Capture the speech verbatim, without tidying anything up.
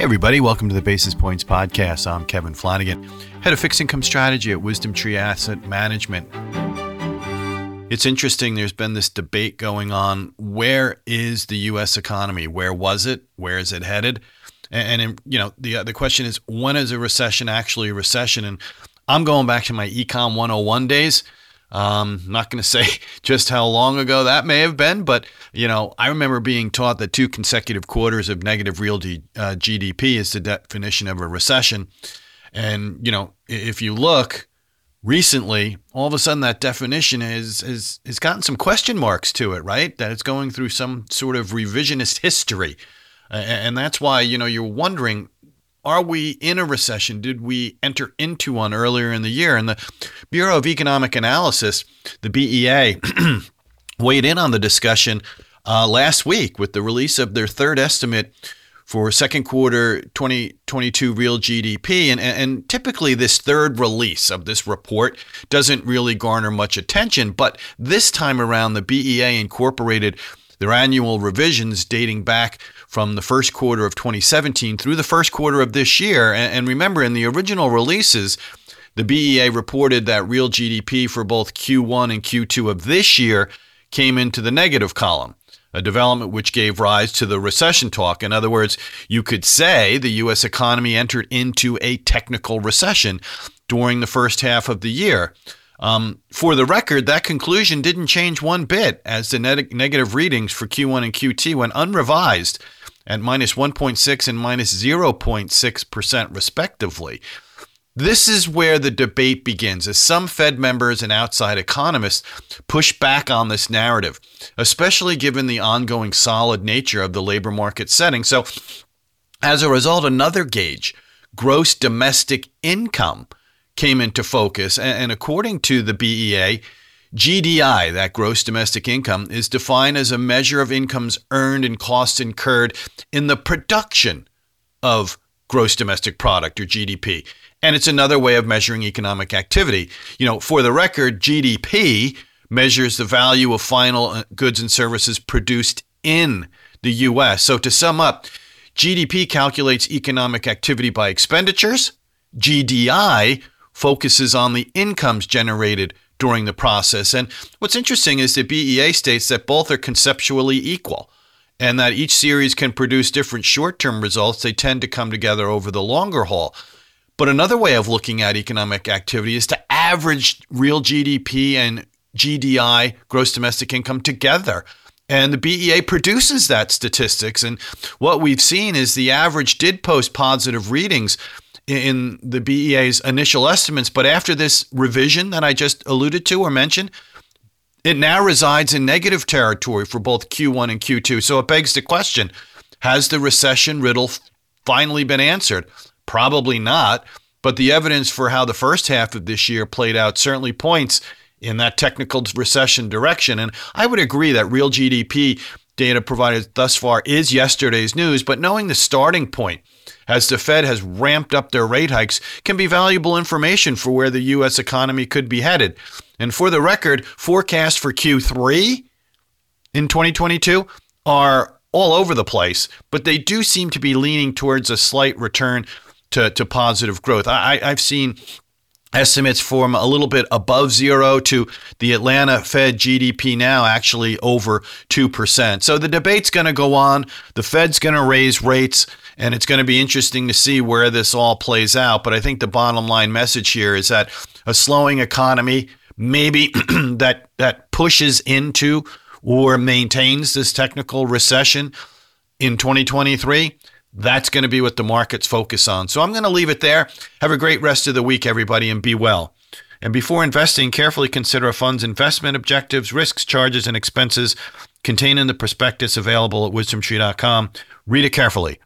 Hey everybody, welcome to the Basis Points Podcast. I'm Kevin Flanagan, head of fixed income strategy at Wisdom Tree Asset Management. It's interesting, there's been this debate going on, where is the U S economy? Where was it? Where is it headed? And, and you know, the, uh, the question is, when is a recession actually a recession? And I'm going back to my Econ one oh one days. Um, I'm not going to say just how long ago that may have been, but you know, I remember being taught that two consecutive quarters of negative real G- uh, G D P is the definition of a recession. And you know, if you look recently, all of a sudden that definition is is has gotten some question marks to it, right? That it's going through some sort of revisionist history, uh, and that's why you know you're wondering. Are we in a recession? Did we enter into one earlier in the year? And the Bureau of Economic Analysis, the B E A, weighed in on the discussion uh, last week with the release of their third estimate for second quarter twenty twenty-two real G D P. And, and typically this third release of this report doesn't really garner much attention. But this time around, the B E A incorporated their annual revisions dating back from the first quarter of twenty seventeen through the first quarter of this year. And remember, in the original releases, the B E A reported that real G D P for both Q one and Q two of this year came into the negative column, a development which gave rise to the recession talk. In other words, you could say the U S economy entered into a technical recession during the first half of the year. Um, for the record, that conclusion didn't change one bit as the net- negative readings for Q one and Q two went unrevised at minus one point six and minus zero point six percent respectively. This is where the debate begins as some Fed members and outside economists push back on this narrative, especially given the ongoing solid nature of the labor market setting. So as a result, another gauge, gross domestic income, came into focus. And according to the B E A, G D I, that gross domestic income, is defined as a measure of incomes earned and costs incurred in the production of gross domestic product or G D P. And it's another way of measuring economic activity. You know, for the record, G D P measures the value of final goods and services produced in the U S. So to sum up, G D P calculates economic activity by expenditures. G D I focuses on the incomes generated during the process. And what's interesting is the B E A states that both are conceptually equal and that each series can produce different short-term results. They tend to come together over the longer haul. But another way of looking at economic activity is to average real G D P and G D I, gross domestic income, together. And the B E A produces that statistics. And what we've seen is the average did post positive readings in the B E A's initial estimates, but after this revision that I just alluded to or mentioned, it now resides in negative territory for both Q one and Q two. So it begs the question, has the recession riddle finally been answered? Probably not, but the evidence for how the first half of this year played out certainly points in that technical recession direction. And I would agree that real G D P data provided thus far is yesterday's news, but knowing the starting point as the Fed has ramped up their rate hikes can be valuable information for where the U S economy could be headed. And for the record, forecasts for Q three in twenty twenty-two are all over the place, but they do seem to be leaning towards a slight return to, to positive growth. I, I've seen estimates from a little bit above zero to the Atlanta Fed G D P now actually over two percent. So the debate's going to go on. The Fed's going to raise rates, and it's going to be interesting to see where this all plays out. But I think the bottom line message here is that a slowing economy, maybe that that pushes into or maintains this technical recession in twenty twenty-three, that's going to be what the markets focus on. So I'm going to leave it there. Have a great rest of the week, everybody, and be well. And before investing, carefully consider a fund's investment objectives, risks, charges, and expenses contained in the prospectus available at wisdom tree dot com. Read it carefully.